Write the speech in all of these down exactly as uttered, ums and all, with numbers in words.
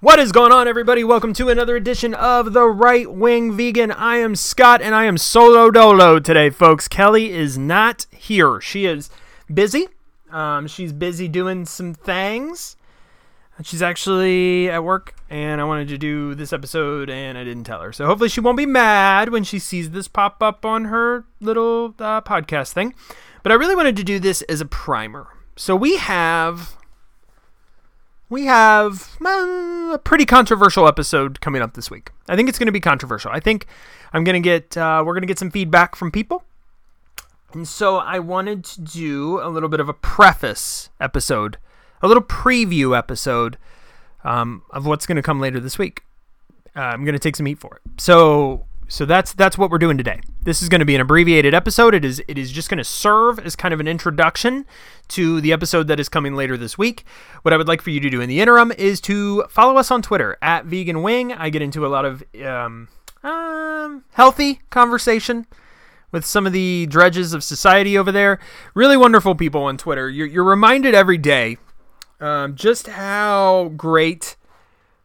What is going on, everybody? Welcome to another edition of The Right Wing Vegan. I am Scott, and I am solo dolo today, folks. Kelly is not here. She is busy. Um, she's busy doing some things. She's actually at work, and I wanted to do this episode, and I didn't tell her. So hopefully she won't be mad when she sees this pop up on her little uh, podcast thing. But I really wanted to do this as a primer. So we have... We have uh, a pretty controversial episode coming up this week. I think it's going to be controversial. I think I'm going to get, uh, we're going to get some feedback from people. And so I wanted to do a little bit of a preface episode, a little preview episode um, of what's going to come later this week. Uh, I'm going to take some heat for it. So, so that's, that's what we're doing today. This is going to be an abbreviated episode. It is, it is just going to serve as kind of an introduction to the episode that is coming later this week. What I would like for you to do in the interim is to follow us on Twitter at Vegan Wing. I get into a lot of um, um, healthy conversation with some of the dredges of society over there. Really wonderful people on Twitter. You're, you're reminded every day um, just how great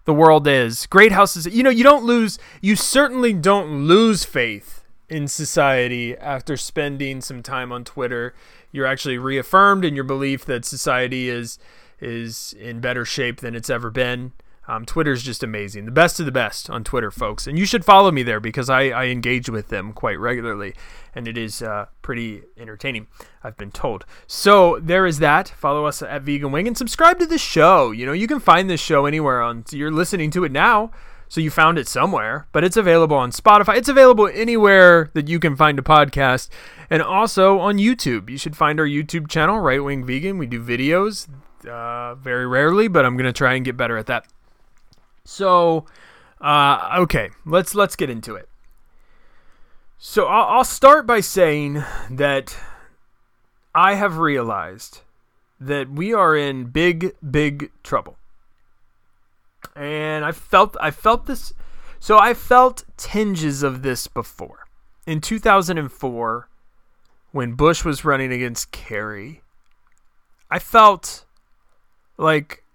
the world is. Great houses. You know, you don't lose. You certainly don't lose faith in society after spending some time on Twitter. You're actually reaffirmed in your belief that society is is in better shape than it's ever been. Um, Twitter's just amazing. The best of the best on Twitter, folks. And you should follow me there because I, I engage with them quite regularly. And it is uh, pretty entertaining, I've been told. So there is that. Follow us at Vegan Wing and subscribe to the show. You know, you can find this show anywhere on. You're listening to it now, so you found it somewhere, but it's available on Spotify. It's available anywhere that you can find a podcast, and also on YouTube. You should find our YouTube channel, Right Wing Vegan. We do videos uh, very rarely, but I'm going to try and get better at that. So, uh, okay, let's let's get into it. So I'll, I'll start by saying that I have realized that we are in big, big trouble. And I felt I felt this, so I felt tinges of this before. In two thousand four, when Bush was running against Kerry, I felt like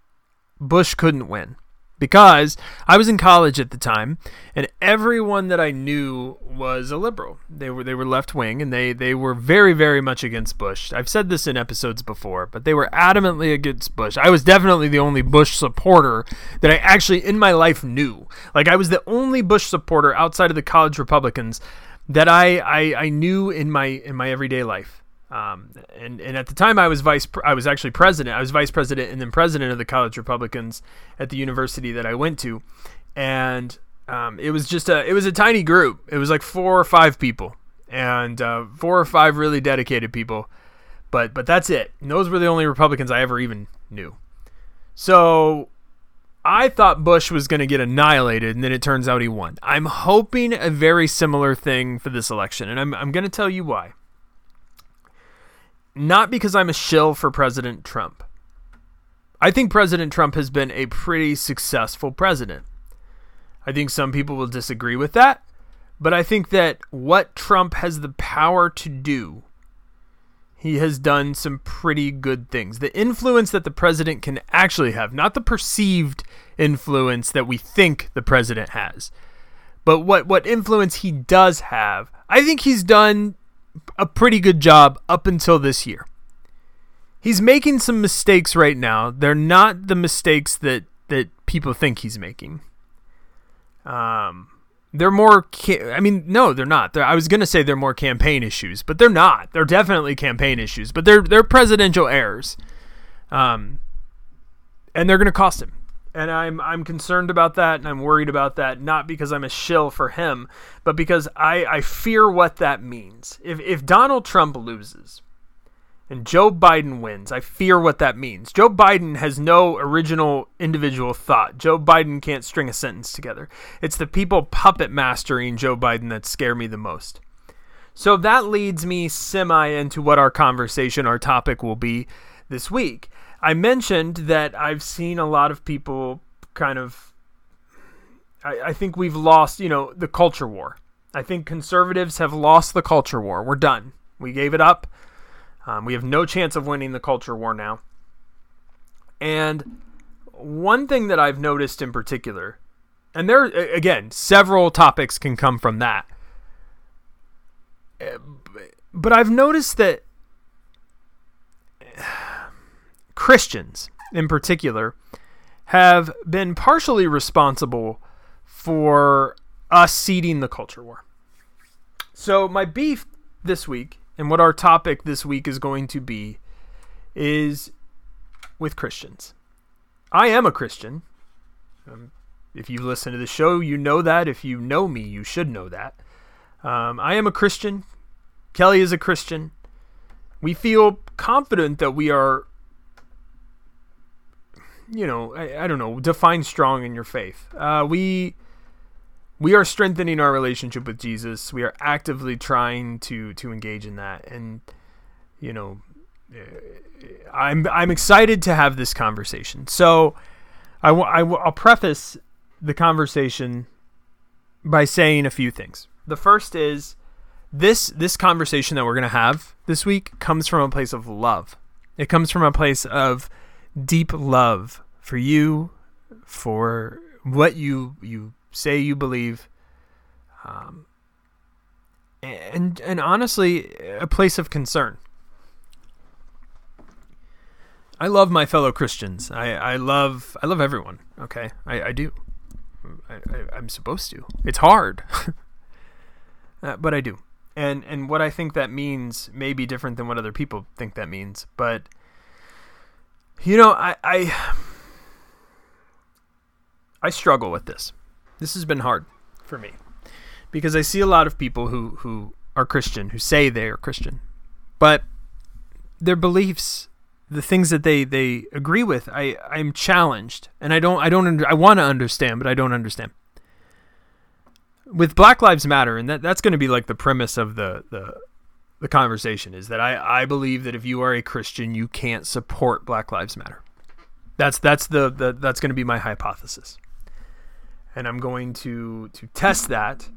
Bush couldn't win because I was in college at the time, and everyone that I knew was a liberal. They were they were left wing, and they they were very, very much against Bush. I've said this in episodes before, but they were adamantly against Bush. I was definitely the only Bush supporter that I actually in my life knew. Like, I was the only Bush supporter outside of the college Republicans that I I, I knew in my in my everyday life. Um, and, and at the time I was vice, I was actually president, I was vice president and then president of the college Republicans at the university that I went to. And, um, it was just a, it was a tiny group. It was like four or five people and, uh, four or five really dedicated people, but, but that's it. And those were the only Republicans I ever even knew. So I thought Bush was going to get annihilated, and then it turns out he won. I'm hoping a very similar thing for this election. And I'm, I'm going to tell you why. Not because I'm a shill for President Trump. I think President Trump has been a pretty successful president. I think some people will disagree with that, but I think that what Trump has the power to do, he has done some pretty good things. The influence that the president can actually have, not the perceived influence that we think the president has, but what, what influence he does have, I think he's done a pretty good job up until this year. He's making some mistakes right now. They're not the mistakes that, that people think he's making. Um, they're more, ca- I mean, no, they're not. They're, I was going to say they're more campaign issues, but they're not. They're definitely campaign issues, but they're, they're presidential errors. Um, and they're going to cost him. And I'm I'm concerned about that, and I'm worried about that, not because I'm a shill for him, but because I, I fear what that means. If if Donald Trump loses and Joe Biden wins, I fear what that means. Joe Biden has no original individual thought. Joe Biden can't string a sentence together. It's the people puppet mastering Joe Biden that scare me the most. So that leads me semi into what our conversation, our topic will be this week. I mentioned that I've seen a lot of people kind of, I, I think we've lost, you know, the culture war. I think conservatives have lost the culture war. We're done. We gave it up. Um, we have no chance of winning the culture war now. And one thing that I've noticed in particular, and there, again, several topics can come from that, but I've noticed that Christians in particular have been partially responsible for us seeding the culture war. So my beef this week, and what our topic this week is going to be, is with Christians. I am a Christian. Um, if you listen to the show, you know that. If you know me, you should know that. Um, I am a Christian. Kelly is a Christian. We feel confident that we are, you know, I, I don't know, define strong in your faith. Uh, we we are strengthening our relationship with Jesus. We are actively trying to to engage in that, and you know, I'm I'm excited to have this conversation. So I w- I w- I'll preface the conversation by saying a few things. The first is this this conversation that we're going to have this week comes from a place of love. It comes from a place of deep love for you, for what you you say you believe, um, and and honestly, a place of concern. I love my fellow Christians. I, I love I love everyone. Okay, I, I do. I, I, I'm supposed to. It's hard, uh, but I do. And and what I think that means may be different than what other people think that means, but. You know, I, I I struggle with this. This has been hard for me because I see a lot of people who, who are Christian, who say they are Christian, but their beliefs, the things that they, they agree with, I I'm challenged, and I don't I don't under, I want to understand, but I don't understand. With Black Lives Matter, and that, that's going to be like the premise of the the. The conversation is that I, I believe that if you are a Christian, you can't support Black Lives Matter. That's that's the, the that's going to be my hypothesis, and I'm going to to test that.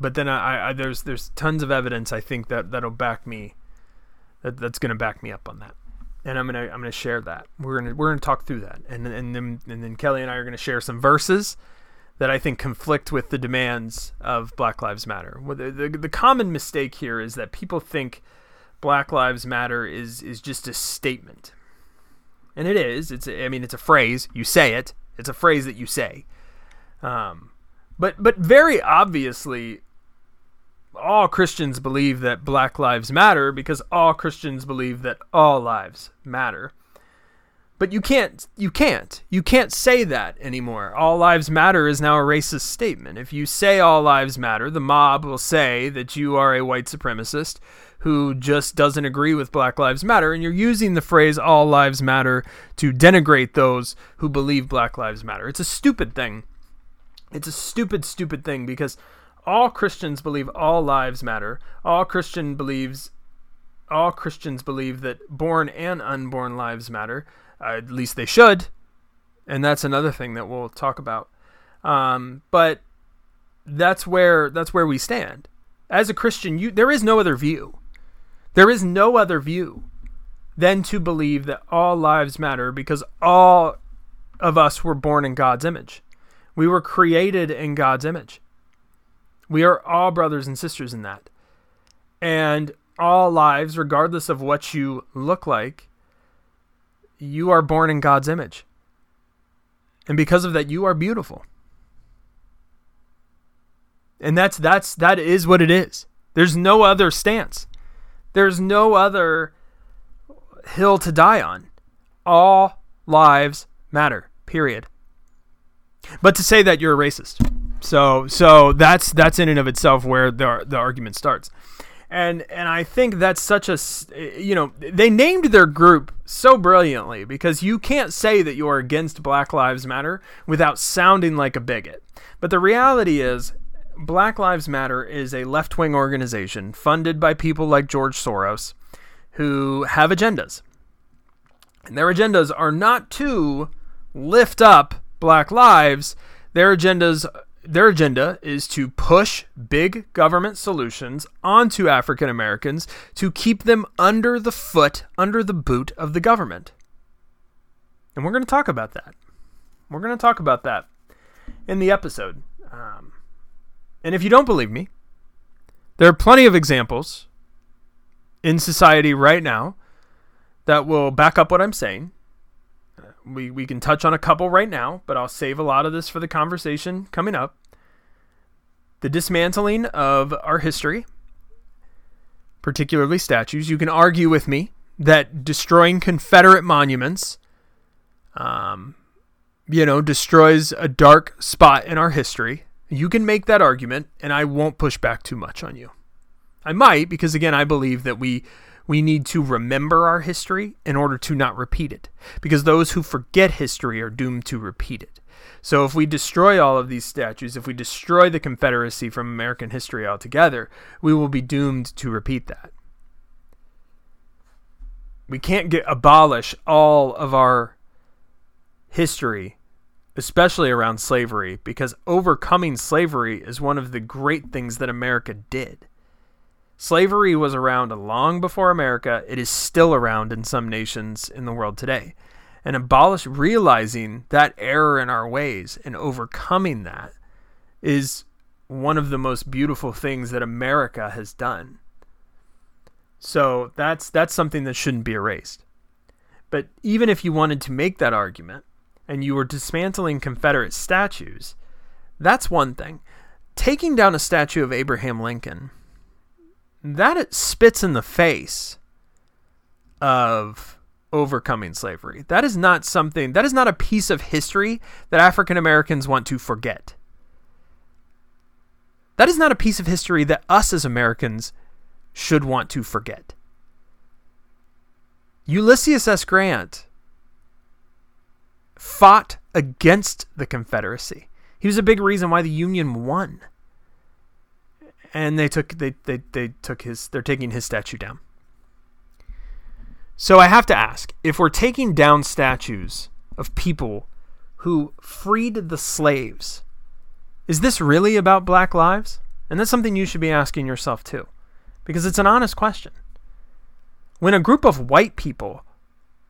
But then I, I there's there's tons of evidence I think that that'll back me, that that's going to back me up on that, and I'm gonna I'm gonna share that. We're gonna we're gonna talk through that, and and then and then Kelly and I are gonna share some verses that I think conflict with the demands of Black Lives Matter. The, the, the common mistake here is that people think Black Lives Matter is is just a statement, and it is. It's a, I mean, it's a phrase. You say it. It's a phrase that you say. Um, but but very obviously, all Christians believe that Black Lives Matter because all Christians believe that all lives matter. But you can't, you can't, you can't say that anymore. All lives matter is now a racist statement. If you say all lives matter, the mob will say that you are a white supremacist who just doesn't agree with Black Lives Matter. And you're using the phrase all lives matter to denigrate those who believe Black Lives Matter. It's a stupid thing. It's a stupid, stupid thing because all Christians believe all lives matter. All Christian believes, all Christians believe that born and unborn lives matter. Uh, at least they should, and that's another thing that we'll talk about. Um, but that's where that's where we stand as a Christian. You there is no other view. There is no other view than to believe that all lives matter because all of us were born in God's image. We were created in God's image. We are all brothers and sisters in that, and all lives, regardless of what you look like. You are born in God's image. And because of that, you are beautiful. And that's that's that is what it is. There's no other stance. There's no other hill to die on. All lives matter. Period. But to say that you're a racist. So so that's that's in and of itself where the the argument starts. And and I think that's such a, you know, they named their group so brilliantly because you can't say that you're against Black Lives Matter without sounding like a bigot. But the reality is Black Lives Matter is a left-wing organization funded by people like George Soros who have agendas. And their agendas are not to lift up black lives. Their agendas Their agenda is to push big government solutions onto African Americans to keep them under the foot, under the boot of the government. And we're going to talk about that. We're going to talk about that in the episode. Um, and if you don't believe me, there are plenty of examples in society right now that will back up what I'm saying. We we can touch on a couple right now, but I'll save a lot of this for the conversation coming up. The dismantling of our history, particularly statues. You can argue with me that destroying Confederate monuments, um, you know, destroys a dark spot in our history. You can make that argument, and I won't push back too much on you. I might, because again, I believe that we we need to remember our history in order to not repeat it, because those who forget history are doomed to repeat it. So if we destroy all of these statues, if we destroy the Confederacy from American history altogether, we will be doomed to repeat that. We can't get, abolish all of our history, especially around slavery, because overcoming slavery is one of the great things that America did. Slavery was around long before America. It is still around in some nations in the world today. And abolish, realizing that error in our ways and overcoming that is one of the most beautiful things that America has done. So that's that's something that shouldn't be erased. But even if you wanted to make that argument and you were dismantling Confederate statues, that's one thing. Taking down a statue of Abraham Lincoln, that it spits in the face of overcoming slavery. That is not something, that is not a piece of history that African Americans want to forget. That is not a piece of history that us as Americans should want to forget. Ulysses S. Grant fought against the Confederacy. He was a big reason why the Union won. And they took they, they they took his they're taking his statue down. So I have to ask, if we're taking down statues of people who freed the slaves, is this really about black lives? And that's something you should be asking yourself too, because it's an honest question. When a group of white people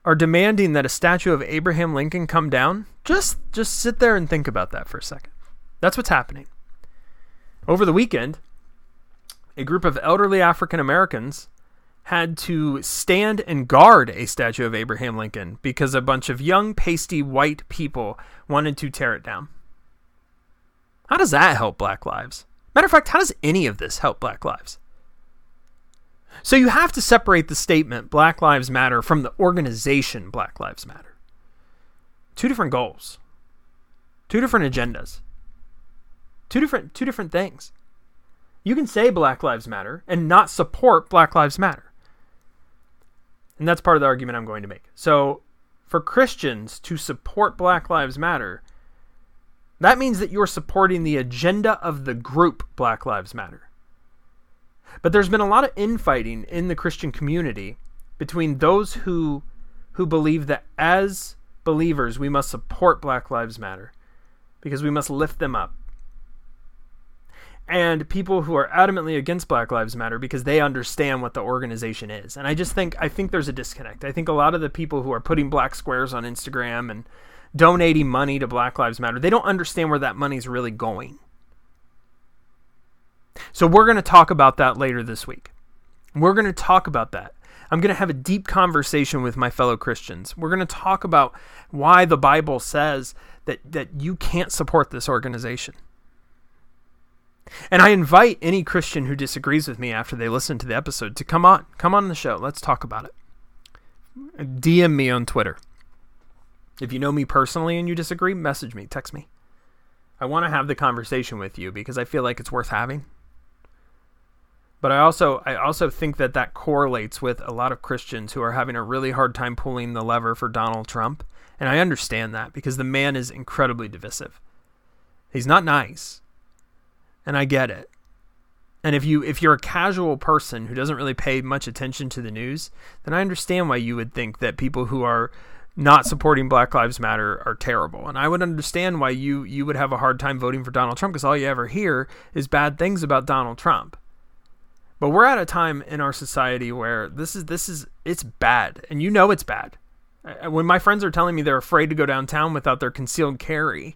are demanding that a statue of Abraham Lincoln come down, just just sit there and think about that for a second. That's what's happening. Over the weekend, a group of elderly African Americans had to stand and guard a statue of Abraham Lincoln because a bunch of young, pasty, white people wanted to tear it down. How does that help black lives? Matter of fact, how does any of this help black lives? So you have to separate the statement Black Lives Matter from the organization Black Lives Matter. Two different goals. Two different agendas. Two different, two different things. You can say Black Lives Matter and not support Black Lives Matter. And that's part of the argument I'm going to make. So for Christians to support Black Lives Matter, that means that you're supporting the agenda of the group Black Lives Matter. But there's been a lot of infighting in the Christian community between those who who believe that as believers we must support Black Lives Matter because we must lift them up, and people who are adamantly against Black Lives Matter because they understand what the organization is. And I just think, I think there's a disconnect. I think a lot of the people who are putting black squares on Instagram and donating money to Black Lives Matter, they don't understand where that money's really going. So we're going to talk about that later this week. We're going to talk about that. I'm going to have a deep conversation with my fellow Christians. We're going to talk about why the Bible says that, that you can't support this organization. And I invite any Christian who disagrees with me after they listen to the episode to come on, come on the show. Let's talk about it. D M me on Twitter. If you know me personally and you disagree, message me, text me. I want to have the conversation with you because I feel like it's worth having. But I also, I also think that that correlates with a lot of Christians who are having a really hard time pulling the lever for Donald Trump. And I understand that because the man is incredibly divisive. He's not nice. And I get it. And if you if you're a casual person who doesn't really pay much attention to the news, then I understand why you would think that people who are not supporting Black Lives Matter are terrible. And I would understand why you you would have a hard time voting for Donald Trump because all you ever hear is bad things about Donald Trump. But we're at a time in our society where this is this is it's bad, and you know it's bad. When my friends are telling me they're afraid to go downtown without their concealed carry,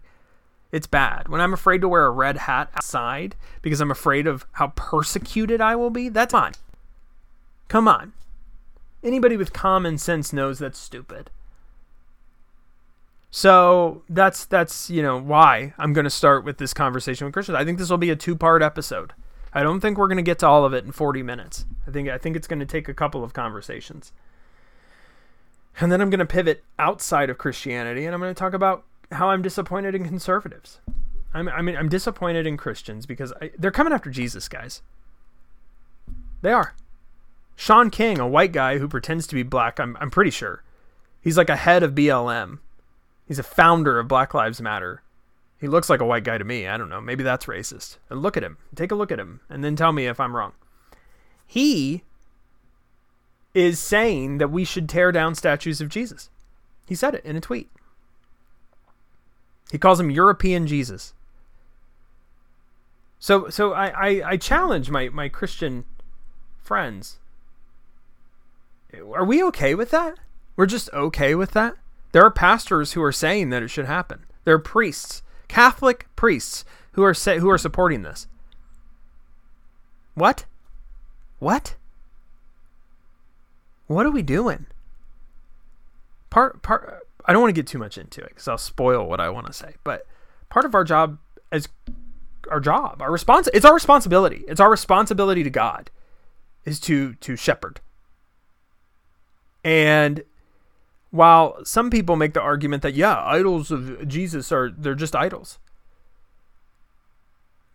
it's bad. When I'm afraid to wear a red hat outside because I'm afraid of how persecuted I will be, that's fine. Come on. Anybody with common sense knows that's stupid. So that's, that's you know, why I'm going to start with this conversation with Christians. I think this will be a two-part episode. I don't think we're going to get to all of it in forty minutes. I think, I think it's going to take a couple of conversations. And then I'm going to pivot outside of Christianity, and I'm going to talk about how I'm disappointed in conservatives. I'm, I mean, I'm disappointed in Christians because I, they're coming after Jesus, guys. They are. Sean King, a white guy who pretends to be black, I'm, I'm pretty sure. He's like a head of B L M. He's a founder of Black Lives Matter. He looks like a white guy to me. I don't know. Maybe that's racist. And look at him. Take a look at him, and then tell me if I'm wrong. He is saying that we should tear down statues of Jesus. He said it in a tweet. He calls him European Jesus. So so I, I, I challenge my, my Christian friends. Are we okay with that? We're just okay with that? There are pastors who are saying that it should happen. There are priests, Catholic priests, who are say, who are supporting this. What? What? What are we doing? Part part. I don't want to get too much into it because I'll spoil what I want to say. But part of our job as our job, our response, it's our responsibility. It's our responsibility to God is to to shepherd. And while some people make the argument that yeah, idols of Jesus are they're just idols,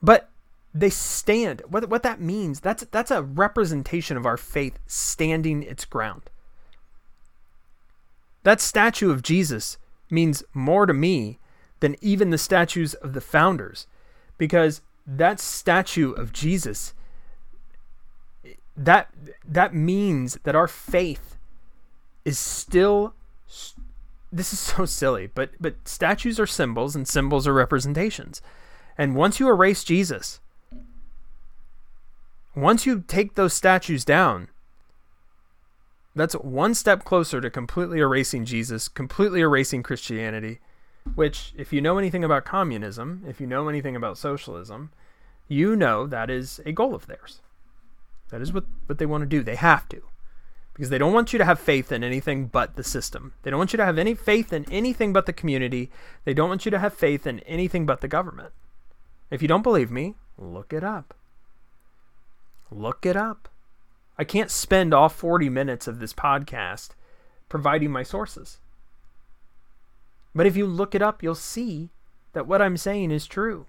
but they stand. What what that means, that's that's a representation of our faith standing its ground. That statue of Jesus means more to me than even the statues of the founders, because that statue of Jesus, that that means that our faith is still, this is so silly, but but statues are symbols and symbols are representations. And once you erase Jesus, once you take those statues down, that's one step closer to completely erasing Jesus, completely erasing Christianity, which, if you know anything about communism, if you know anything about socialism, you know that is a goal of theirs. That is what, what they want to do. They have to, because they don't want you to have faith in anything but the system. They don't want you to have any faith in anything but the community. They don't want you to have faith in anything but the government. If you don't believe me, look it up. Look it up. I can't spend all forty minutes of this podcast providing my sources. But if you look it up, you'll see that what I'm saying is true.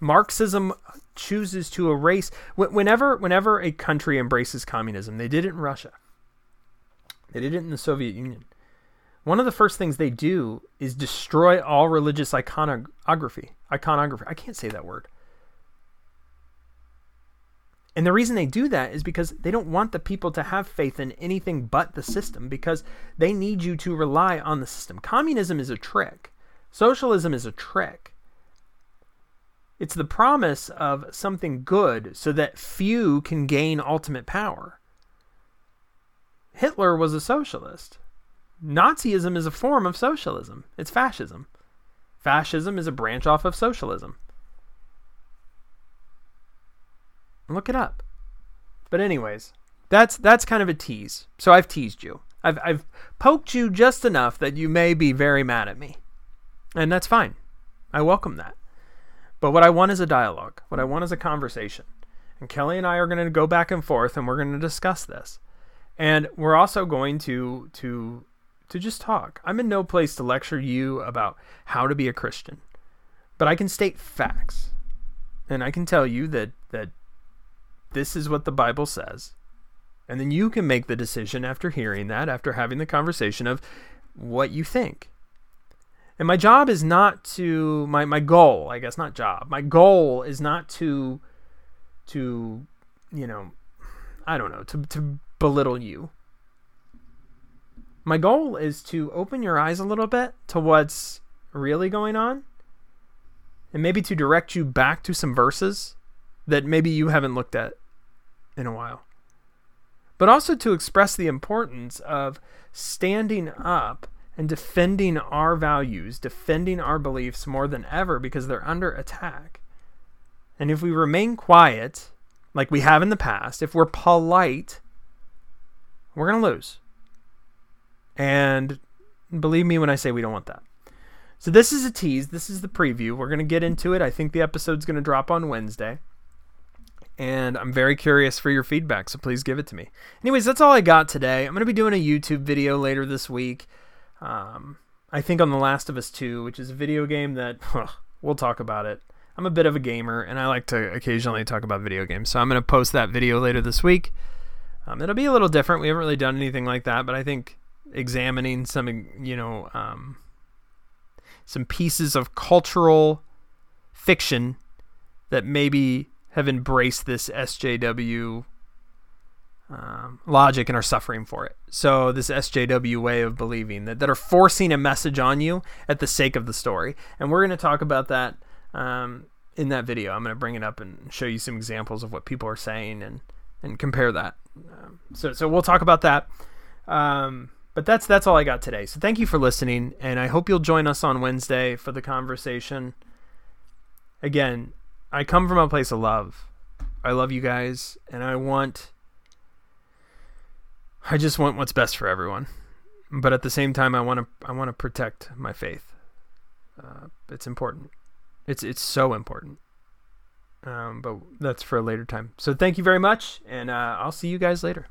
Marxism chooses to erase. Whenever, whenever a country embraces communism, they did it in Russia. They did it in the Soviet Union. One of the first things they do is destroy all religious iconography. Iconography. I can't say that word. And the reason they do that is because they don't want the people to have faith in anything but the system, because they need you to rely on the system. Communism is a trick. Socialism is a trick. It's the promise of something good so that few can gain ultimate power. Hitler was a socialist. Nazism is a form of socialism. It's fascism. Fascism is a branch off of socialism. Look it up. But anyways, that's that's kind of a tease. So I've teased you. I've I've poked you just enough that you may be very mad at me. And that's fine. I welcome that. But what I want is a dialogue. What I want is a conversation. And Kelly and I are going to go back and forth, and we're going to discuss this. And we're also going to to to just talk. I'm in no place to lecture you about how to be a Christian. But I can state facts. And I can tell you that that this is what the Bible says. And then you can make the decision after hearing that, after having the conversation of what you think. And my job is not to, my, my goal, I guess, not job. My goal is not to, to, you know, I don't know, to, to belittle you. My goal is to open your eyes a little bit to what's really going on, and maybe to direct you back to some verses that maybe you haven't looked at in a while. But also to express the importance of standing up and defending our values, defending our beliefs more than ever because they're under attack. And if we remain quiet, like we have in the past, if we're polite, we're going to lose. And believe me when I say we don't want that. So this is a tease. This is the preview. We're going to get into it. I think the episode's going to drop on Wednesday. And I'm very curious for your feedback, so please give it to me. Anyways, that's all I got today. I'm going to be doing a YouTube video later this week. Um, I think on The Last of Us two, which is a video game that huh, we'll talk about it. I'm a bit of a gamer, and I like to occasionally talk about video games. So I'm going to post that video later this week. Um, it'll be a little different. We haven't really done anything like that, but I think examining some, you know, um, some pieces of cultural fiction that maybe have embraced this S J W um, logic and are suffering for it. So this S J W way of believing that, that are forcing a message on you at the sake of the story. And we're going to talk about that um, in that video. I'm going to bring it up and show you some examples of what people are saying and, and compare that. Um, so, so we'll talk about that. Um, but that's, that's all I got today. So thank you for listening. And I hope you'll join us on Wednesday for the conversation. Again, I come from a place of love. I love you guys, and I want, I just want what's best for everyone. But at the same time, I want to, I want to protect my faith. Uh, it's important. It's, it's so important. Um, but that's for a later time. So thank you very much, and uh, I'll see you guys later.